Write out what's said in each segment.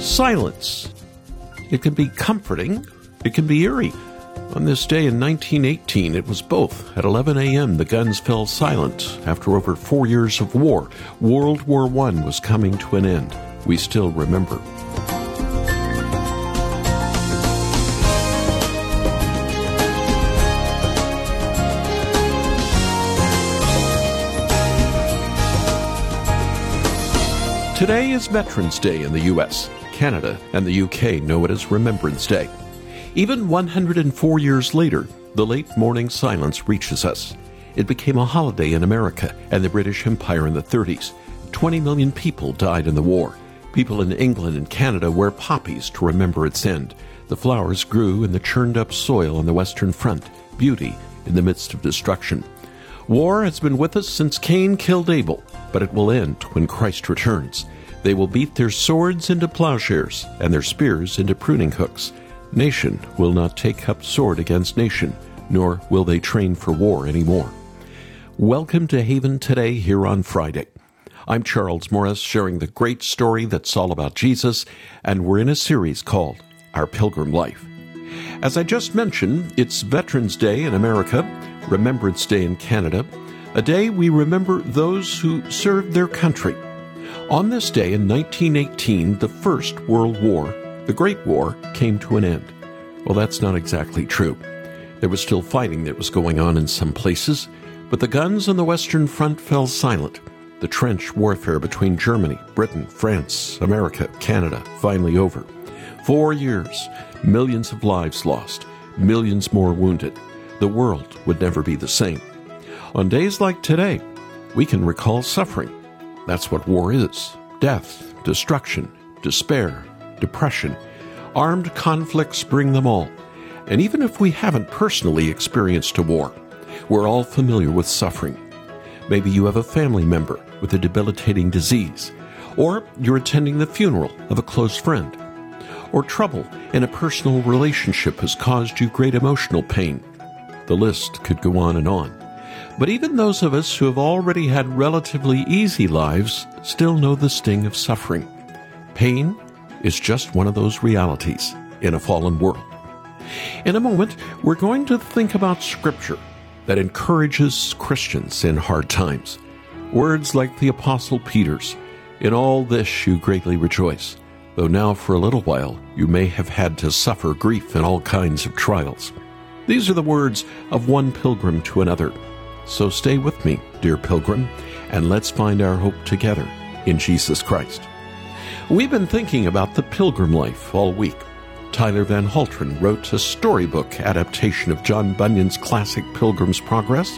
silence. It can be comforting. It can be eerie. On this day in 1918, it was both. At 11 a.m., the guns fell silent after over 4 years of war. World War I was coming to an end. We still remember. Today is Veterans Day in the U.S. Canada and the U.K. know it as Remembrance Day. Even 104 years later, the late morning silence reaches us. It became a holiday in America and the British Empire in the 30s. 20 million people died in the war. People in England and Canada wear poppies to remember its end. The flowers grew in the churned-up soil on the Western Front, beauty in the midst of destruction. War has been with us since Cain killed Abel, but it will end when Christ returns. They will beat their swords into plowshares and their spears into pruning hooks. Nation will not take up sword against nation, nor will they train for war anymore. Welcome to Haven Today here on Friday. I'm Charles Morris, sharing the great story that's all about Jesus, and we're in a series called Our Pilgrim Life. As I just mentioned, it's Veterans Day in America, Remembrance Day in Canada, a day we remember those who served their country. On this day in 1918, the First World War, the Great War, came to an end. Well, that's not exactly true. There was still fighting that was going on in some places, but the guns on the Western Front fell silent. The trench warfare between Germany, Britain, France, America, Canada, finally over. 4 years, millions of lives lost, millions more wounded. The world would never be the same. On days like today, we can recall suffering. That's what war is. Death, destruction, despair, depression. Armed conflicts bring them all. And even if we haven't personally experienced a war, we're all familiar with suffering. Maybe you have a family member with a debilitating disease, or you're attending the funeral of a close friend, or trouble in a personal relationship has caused you great emotional pain. The list could go on and on. But even those of us who have already had relatively easy lives still know the sting of suffering. Pain is just one of those realities in a fallen world. In a moment, we're going to think about Scripture that encourages Christians in hard times. Words like the Apostle Peter's, "In all this you greatly rejoice, though now for a little while you may have had to suffer grief in all kinds of trials." These are the words of one pilgrim to another. So stay with me, dear pilgrim, and let's find our hope together in Jesus Christ. We've been thinking about the pilgrim life all week. Tyler Van Halteren wrote a storybook adaptation of John Bunyan's classic Pilgrim's Progress.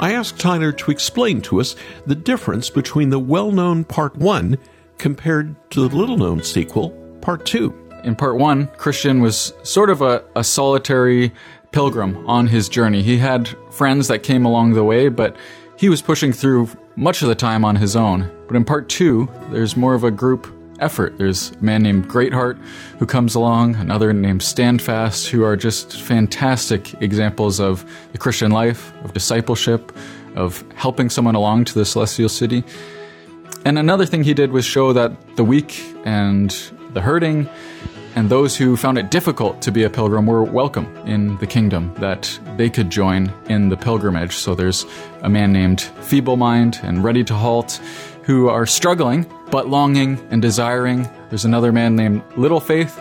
I asked Tyler to explain to us the difference between the well-known Part 1 compared to the little-known sequel, Part 2. In Part 1, Christian was sort of a solitary pilgrim on his journey. He had friends that came along the way, but he was pushing through much of the time on his own. But in Part 2, there's more of a group effort. There's a man named Greatheart who comes along, another named Standfast, who are just fantastic examples of the Christian life, of discipleship, of helping someone along to the Celestial City. And another thing he did was show that the weak and the hurting and those who found it difficult to be a pilgrim were welcome in the kingdom, that they could join in the pilgrimage. So there's a man named Feeble-Mind and Ready to Halt who are struggling, but longing and desiring. There's another man named Little Faith,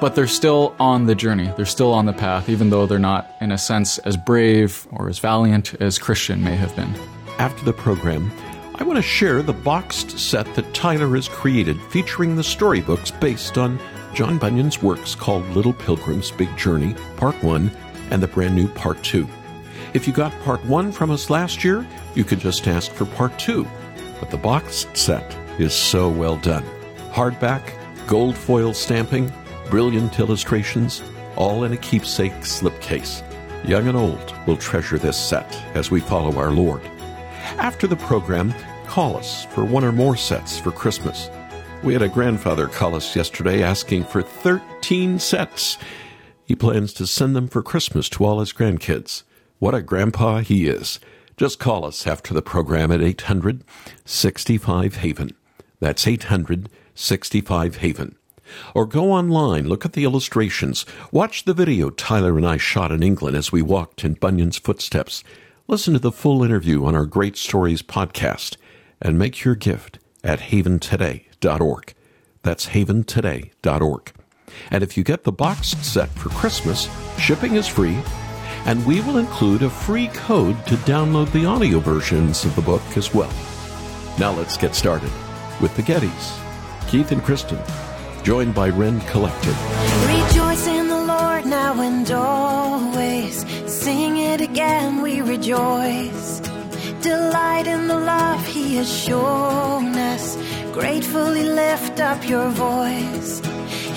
but they're still on the journey. They're still on the path, even though they're not, in a sense, as brave or as valiant as Christian may have been. After the program, I want to share the boxed set that Tyler has created featuring the storybooks based on John Bunyan's works called Little Pilgrim's Big Journey, Part 1, and the brand new Part 2. If you got Part 1 from us last year, you could just ask for Part 2. But the boxed set is so well done. Hardback, gold foil stamping, brilliant illustrations, all in a keepsake slipcase. Young and old will treasure this set as we follow our Lord. After the program, call us for one or more sets for Christmas. We had a grandfather call us yesterday asking for 13 sets. He plans to send them for Christmas to all his grandkids. What a grandpa he is. Just call us after the program at 800-65-HAVEN. That's 800-65-HAVEN. or go online, look at the illustrations, watch the video Tyler and I shot in England as we walked in Bunyan's footsteps, listen to the full interview on our Great Stories podcast, and make your gift at haventoday.org. That's haventoday.org. And if you get the boxed set for Christmas, shipping is free, and we will include a free code to download the audio versions of the book as well. Now let's get started with the Gettys, Keith and Kristen, joined by Wren Collective. Rejoice in the Lord now and always. Sing it again, we rejoice. Delight in the love He has shown us. Gratefully lift up your voice.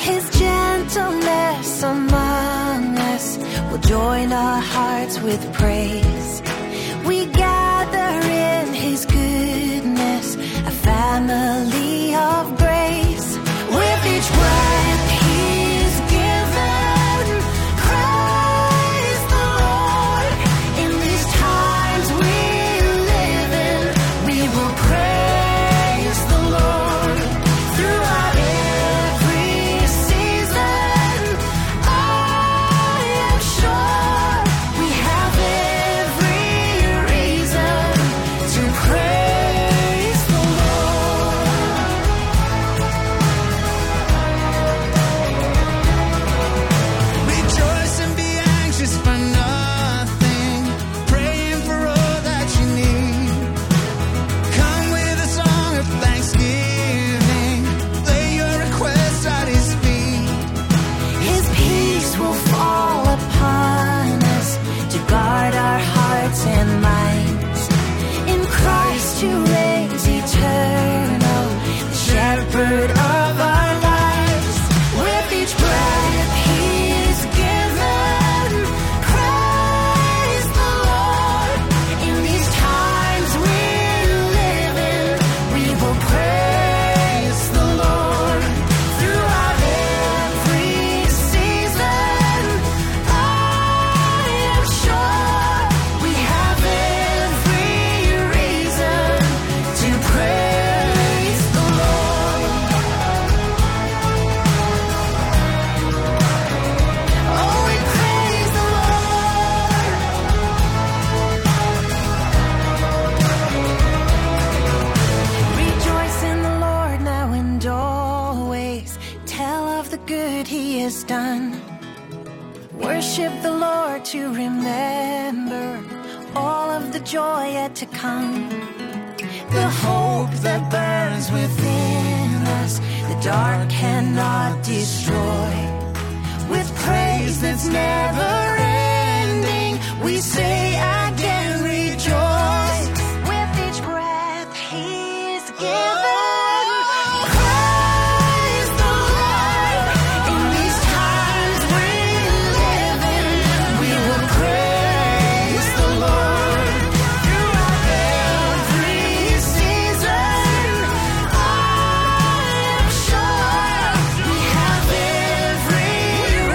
His gentleness among us will join our hearts with praise. We gather in His goodness, a family of grace. With each breath He's given, praise the Lord. In these times we live in, we will praise the Lord. Throughout every season, I am sure we have every reason to praise the Lord. Rejoice and be anxious for nothing, praying for all that you need. Come with a song of thanksgiving, lay your requests at His feet. His peace will fall upon us to guard our hearts and minds. In Christ you reign eternal, the shepherd of our lives. With each breath He is given, praise the Lord. In these times we live in, we will praise the Lord. Throughout every season, I am sure we have every reason to praise the Lord. Oh, we praise the Lord. Rejoice in the Lord now and always. Tell of the good He has done. Worship the Lord to remember all of the joy yet to come. The hope that burns within us, the dark cannot destroy. With praise that's never ending, we say again, rejoice. With each breath He's given, praise the Lord. In these times we live in, we will praise the Lord. Throughout every season, I am sure we have every reason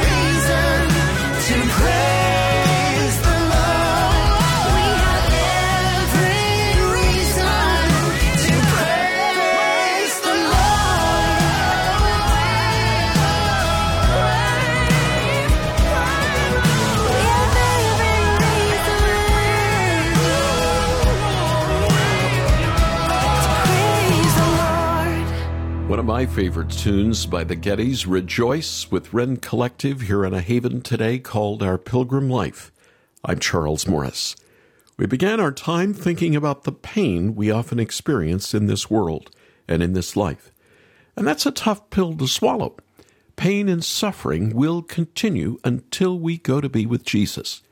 to praise the Lord. We have every reason to praise the Lord. We have every reason to praise the Lord. One of my favorite tunes by the Gettys, Rejoice, with Wren Collective here on A Haven Today, called Our Pilgrim Life. I'm Charles Morris. We began our time thinking about the pain we often experience in this world and in this life. And that's a tough pill to swallow. Pain and suffering will continue until we go to be with Jesus.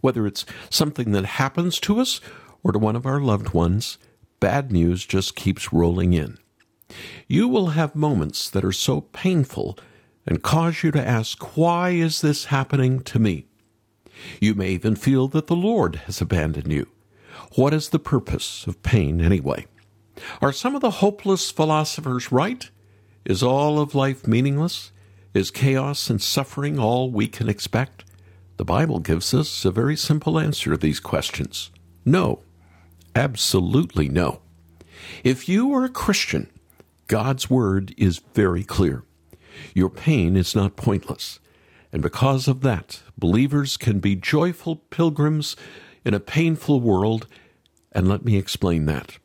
Whether it's something that happens to us or to one of our loved ones, bad news just keeps rolling in. You will have moments that are so painful and cause you to ask, why is this happening to me? You may even feel that the Lord has abandoned you. What is the purpose of pain anyway? Are some of the hopeless philosophers right? Is all of life meaningless? Is chaos and suffering all we can expect? The Bible gives us a very simple answer to these questions. No. Absolutely no. If you are a Christian, God's word is very clear. Your pain is not pointless. And because of that, believers can be joyful pilgrims in a painful world. And let me explain that.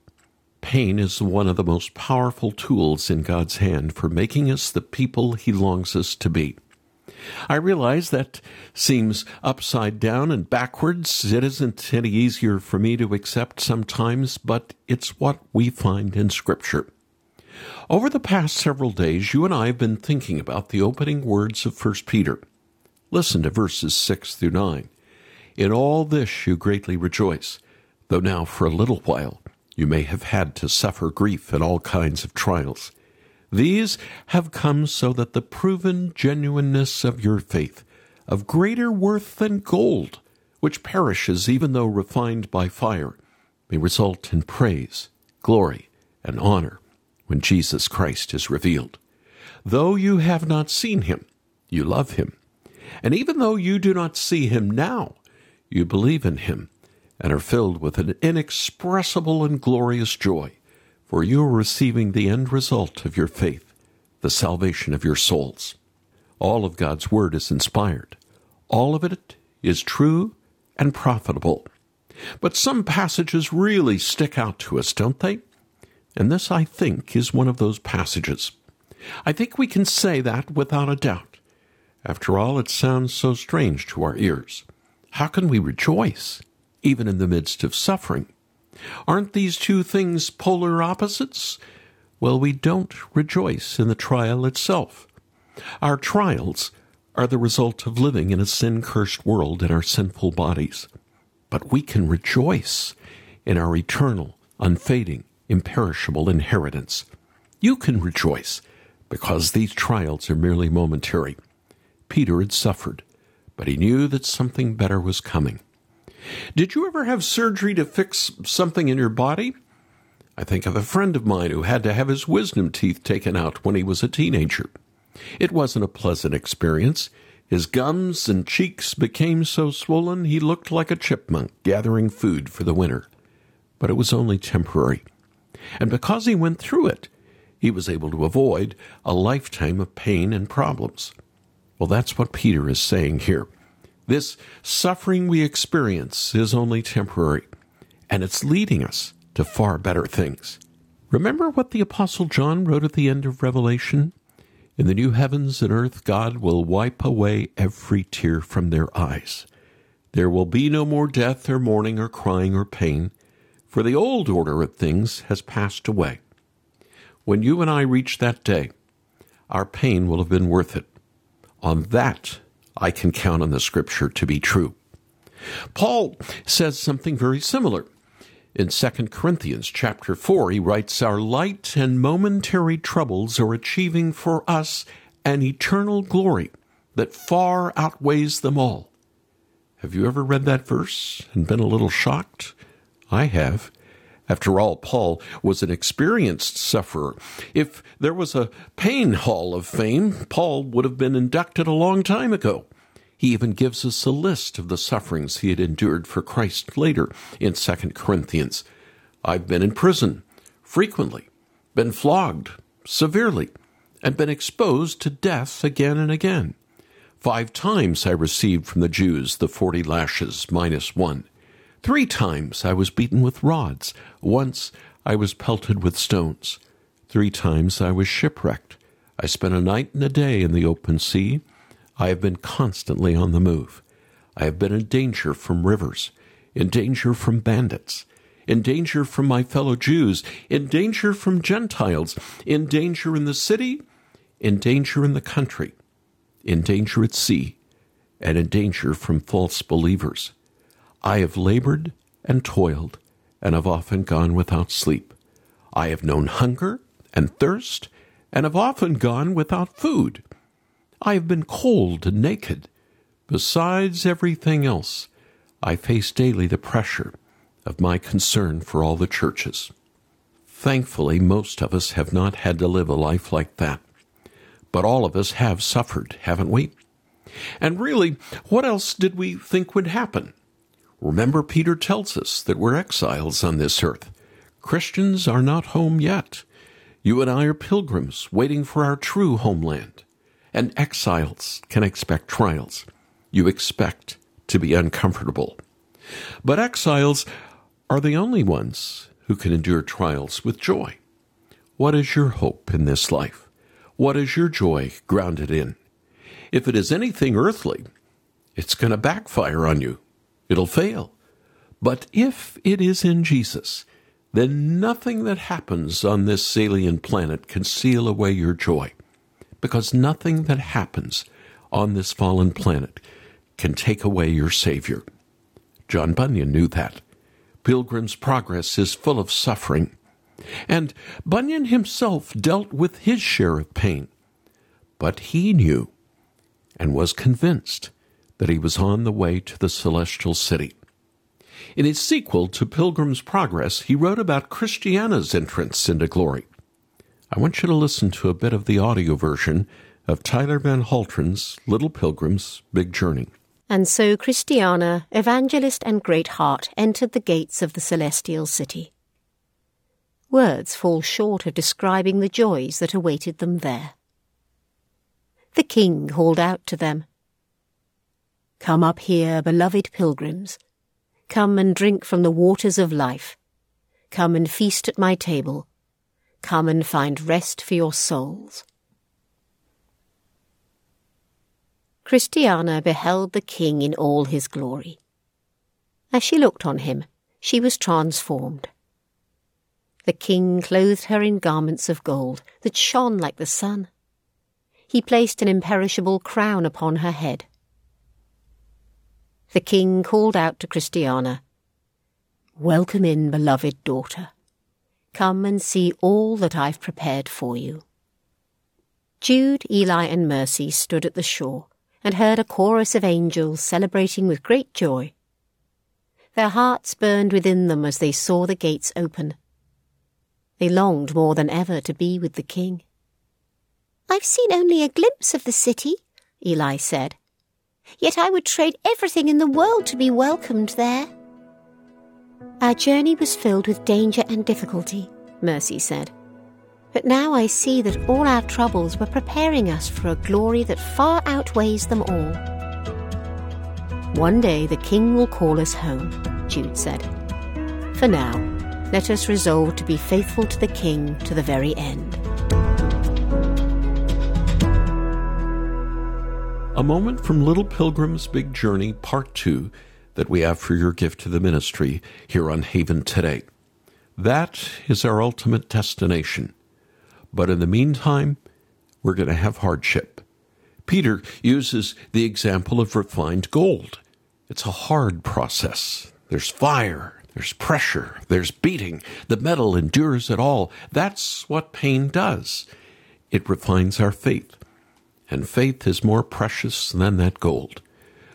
Pain is one of the most powerful tools in God's hand for making us the people He longs us to be. I realize that seems upside down and backwards. It isn't any easier for me to accept sometimes, but it's what we find in Scripture. Over the past several days, you and I have been thinking about the opening words of 1 Peter. Listen to verses 6 through 9. In all this you greatly rejoice, though now for a little while you may have had to suffer grief and all kinds of trials. These have come so that the proven genuineness of your faith, of greater worth than gold, which perishes even though refined by fire, may result in praise, glory, and honor when Jesus Christ is revealed. Though you have not seen Him, you love Him. And even though you do not see Him now, you believe in Him and are filled with an inexpressible and glorious joy, for you are receiving the end result of your faith, the salvation of your souls. All of God's Word is inspired. All of it is true and profitable. But some passages really stick out to us, don't they? And this, I think, is one of those passages. I think we can say that without a doubt. After all, it sounds so strange to our ears. How can we rejoice, even in the midst of suffering? Aren't these two things polar opposites? Well, we don't rejoice in the trial itself. Our trials are the result of living in a sin-cursed world in our sinful bodies. But we can rejoice in our eternal, unfading, imperishable inheritance. You can rejoice because these trials are merely momentary. Peter had suffered, but he knew that something better was coming. Did you ever have surgery to fix something in your body? I think of a friend of mine who had to have his wisdom teeth taken out when he was a teenager. It wasn't a pleasant experience. His gums and cheeks became so swollen he looked like a chipmunk gathering food for the winter. But it was only temporary. And because he went through it, he was able to avoid a lifetime of pain and problems. Well, that's what Peter is saying here. This suffering we experience is only temporary, and it's leading us to far better things. Remember what the Apostle John wrote at the end of Revelation? In the new heavens and earth, God will wipe away every tear from their eyes. There will be no more death or mourning or crying or pain, for the old order of things has passed away. When you and I reach that day, our pain will have been worth it. On that, I can count on the Scripture to be true. Paul says something very similar. In 2 Corinthians chapter 4, he writes, "Our light and momentary troubles are achieving for us an eternal glory that far outweighs them all." Have you ever read that verse and been a little shocked? I have. After all, Paul was an experienced sufferer. If there was a pain hall of fame, Paul would have been inducted a long time ago. He even gives us a list of the sufferings he had endured for Christ later in 2 Corinthians. I've been in prison frequently, been flogged severely, and been exposed to death again and again. 5 times I received from the Jews the 40 lashes minus 1. 3 times I was beaten with rods. Once I was pelted with stones. 3 times I was shipwrecked. I spent a night and a day in the open sea. I have been constantly on the move. I have been in danger from rivers, in danger from bandits, in danger from my fellow Jews, in danger from Gentiles, in danger in the city, in danger in the country, in danger at sea, and in danger from false believers. I have labored and toiled, and have often gone without sleep. I have known hunger and thirst, and have often gone without food. I have been cold and naked. Besides everything else, I face daily the pressure of my concern for all the churches. Thankfully, most of us have not had to live a life like that. But all of us have suffered, haven't we? And really, what else did we think would happen? Remember, Peter tells us that we're exiles on this earth. Christians are not home yet. You and I are pilgrims waiting for our true homeland. and exiles can expect trials. You expect to be uncomfortable. But exiles are the only ones who can endure trials with joy. What is your hope in this life? What is your joy grounded in? If it is anything earthly, it's going to backfire on you. It'll fail. But if it is in Jesus, then nothing that happens on this alien planet can steal away your joy, because nothing that happens on this fallen planet can take away your Savior. John Bunyan knew that. Pilgrim's Progress is full of suffering, and Bunyan himself dealt with his share of pain, but he knew and was convinced that he was on the way to the celestial city. In his sequel to Pilgrim's Progress, he wrote about Christiana's entrance into glory. I want you to listen to a bit of the audio version of Tyler Van Halteren's Little Pilgrim's Big Journey. And so Christiana, evangelist and great heart, entered the gates of the celestial city. Words fall short of describing the joys that awaited them there. The king called out to them, "Come up here, beloved pilgrims. Come and drink from the waters of life. Come and feast at my table. Come and find rest for your souls." Christiana beheld the king in all his glory. As she looked on him, she was transformed. The king clothed her in garments of gold that shone like the sun. He placed an imperishable crown upon her head. The king called out to Christiana, "Welcome in, beloved daughter. Come and see all that I've prepared for you." Jude, Eli, and Mercy stood at the shore and heard a chorus of angels celebrating with great joy. Their hearts burned within them as they saw the gates open. They longed more than ever to be with the king. "I've seen only a glimpse of the city," Eli said. "Yet I would trade everything in the world to be welcomed there." "Our journey was filled with danger and difficulty," Mercy said. "But now I see that all our troubles were preparing us for a glory that far outweighs them all." "One day the king will call us home," Jude said. "For now, let us resolve to be faithful to the king to the very end." A moment from Little Pilgrim's Big Journey, Part 2, that we have for your gift to the ministry here on Haven Today. That is our ultimate destination. But in the meantime, we're going to have hardship. Peter uses the example of refined gold. It's a hard process. There's fire, there's pressure, there's beating. The metal endures it all. That's what pain does. It refines our faith. And faith is more precious than that gold.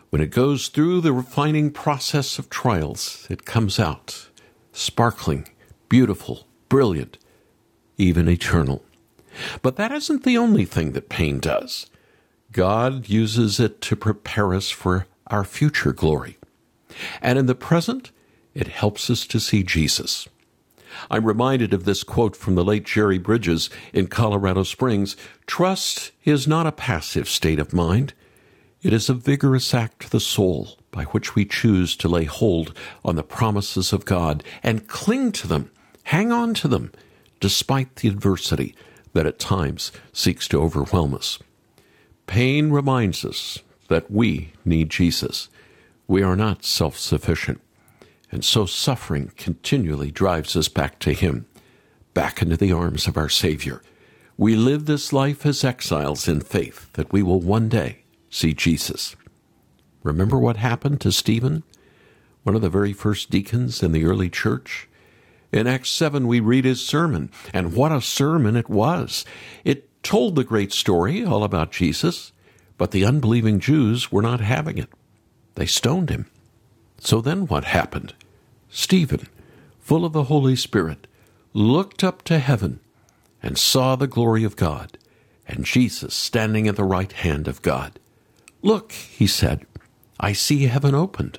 When it goes through the refining process of trials, it comes out sparkling, beautiful, brilliant, even eternal. But that isn't the only thing that pain does. God uses it to prepare us for our future glory. And in the present, it helps us to see Jesus. I'm reminded of this quote from the late Jerry Bridges in Colorado Springs, "Trust is not a passive state of mind. It is a vigorous act of the soul by which we choose to lay hold on the promises of God and cling to them, hang on to them, despite the adversity that at times seeks to overwhelm us." Pain reminds us that we need Jesus. We are not self-sufficient. And so suffering continually drives us back to Him, back into the arms of our Savior. We live this life as exiles in faith that we will one day see Jesus. Remember what happened to Stephen, one of the very first deacons in the early church? In Acts 7, we read his sermon, and what a sermon it was. It told the great story all about Jesus, but the unbelieving Jews were not having it. They stoned him. So then what happened? Stephen, full of the Holy Spirit, looked up to heaven and saw the glory of God and Jesus standing at the right hand of God. "Look," he said, "I see heaven opened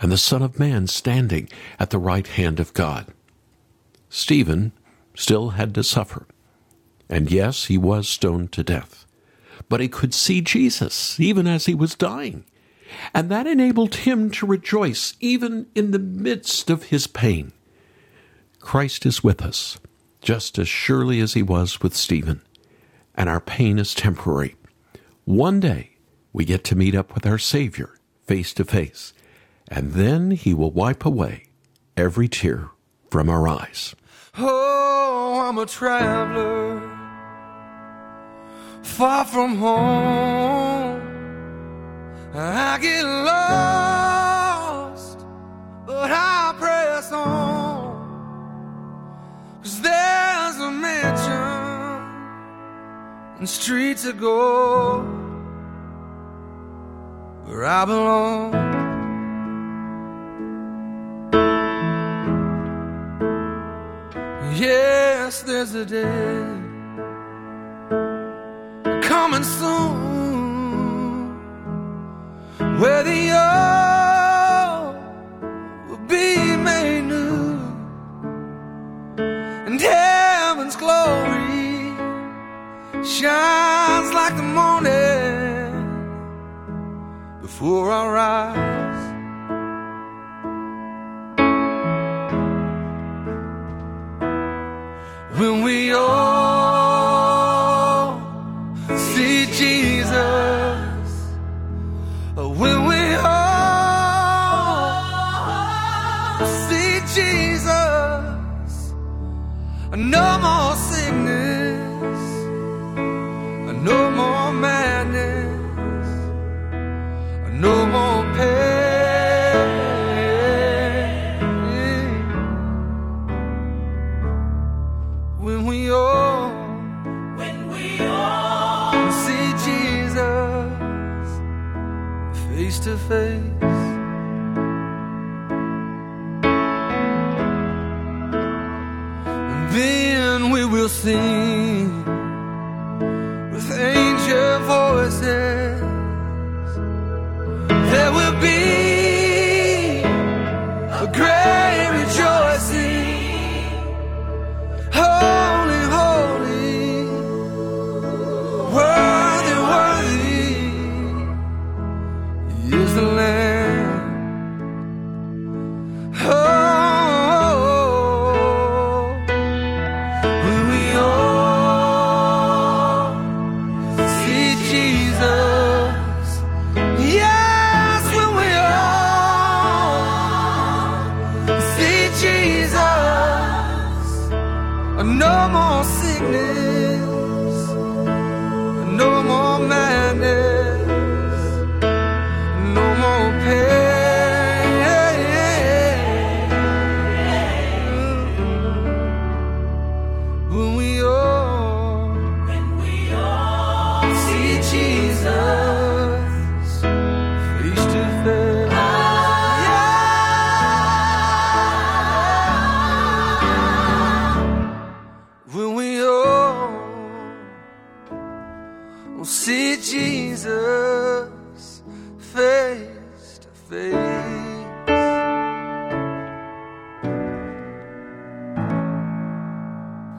and the Son of Man standing at the right hand of God." Stephen still had to suffer. And yes, he was stoned to death. but he could see Jesus even as he was dying. And that enabled him to rejoice even in the midst of his pain. Christ is with us, just as surely as he was with Stephen, and our pain is temporary. One day, we get to meet up with our Savior face to face, and then he will wipe away every tear from our eyes. Oh, I'm a traveler, far from home. I get lost, but I press on, 'cause there's a mansion and streets of gold where I belong. Yes, there's a day coming soon where the old will be made new, and heaven's glory shines like the morning before our eyes. When we all see Jesus, when we all see Jesus, no more sickness, no more madness, no more pain. When we all see Jesus face to face, and then we will sing with angel voices. There will be a great rejoicing. Holy, holy, worthy.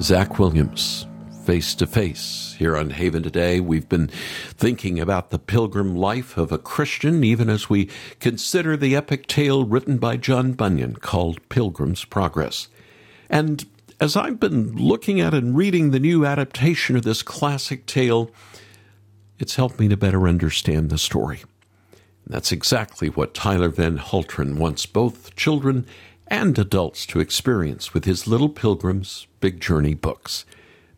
Zach Williams, Face to Face. Here on Haven Today, we've been thinking about the pilgrim life of a Christian, even as we consider the epic tale written by John Bunyan called Pilgrim's Progress. And as I've been looking at and reading the new adaptation of this classic tale, it's helped me to better understand the story. And that's exactly what Tyler Van Halteren wants both children and adults to experience with his Little Pilgrim's Big Journey books.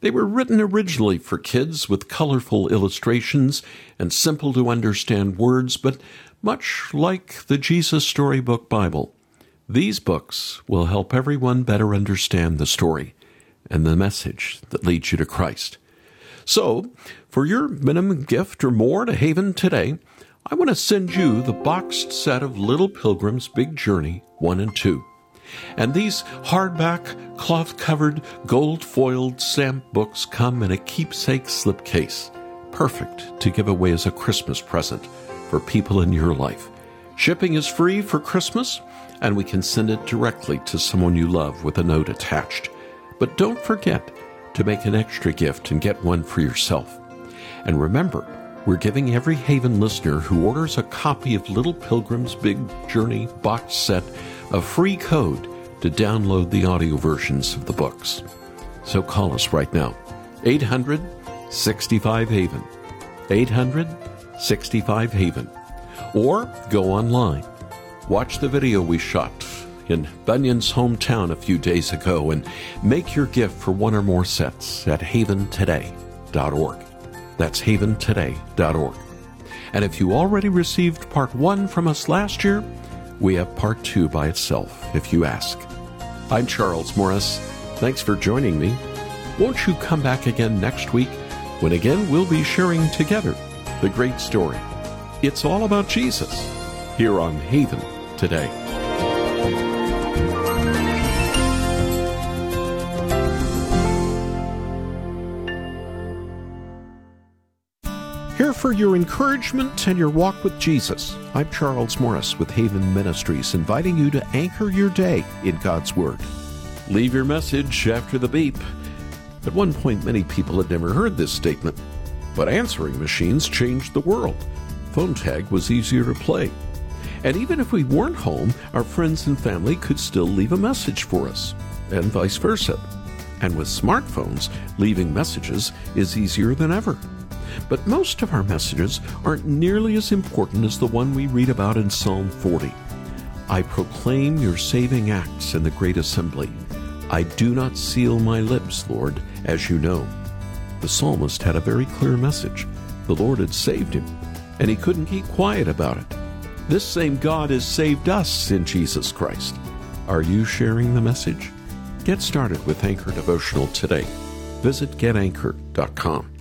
They were written originally for kids with colorful illustrations and simple-to-understand words, but much like the Jesus Storybook Bible, these books will help everyone better understand the story and the message that leads you to Christ. So, for your minimum gift or more to Haven Today, I want to send you the boxed set of Little Pilgrim's Big Journey 1 and 2. And these hardback, cloth-covered, gold-foiled stamped books come in a keepsake slipcase, perfect to give away as a Christmas present for people in your life. Shipping is free for Christmas, and we can send it directly to someone you love with a note attached. But don't forget to make an extra gift and get one for yourself. And remember, We're giving every Haven listener who orders a copy of Little Pilgrim's Big Journey box set a free code to download the audio versions of the books. So call us right now, 800-65-HAVEN, 800-65-HAVEN, or go online. Watch the video we shot in Bunyan's hometown a few days ago and make your gift for one or more sets at haventoday.org. That's haventoday.org. And if you already received part one from us last year, we have part two by itself, if you ask. I'm Charles Morris. Thanks for joining me. Won't you come back again next week when again we'll be sharing together the great story. It's all about Jesus here on Haven Today. Here for your encouragement and your walk with Jesus. I'm Charles Morris with Haven Ministries, inviting you to anchor your day in God's Word. Leave your message after the beep. At one point, many people had never heard this statement, but answering machines changed the world. Phone tag was easier to play. And even if we weren't home, our friends and family could still leave a message for us, and vice versa. And with smartphones, leaving messages is easier than ever. But most of our messages aren't nearly as important as the one we read about in Psalm 40. I proclaim your saving acts in the great assembly. I do not seal my lips, Lord, as you know. The psalmist had a very clear message. The Lord had saved him, and he couldn't keep quiet about it. This same God has saved us in Jesus Christ. Are you sharing the message? Get started with Anchor Devotional today. Visit getanchor.com.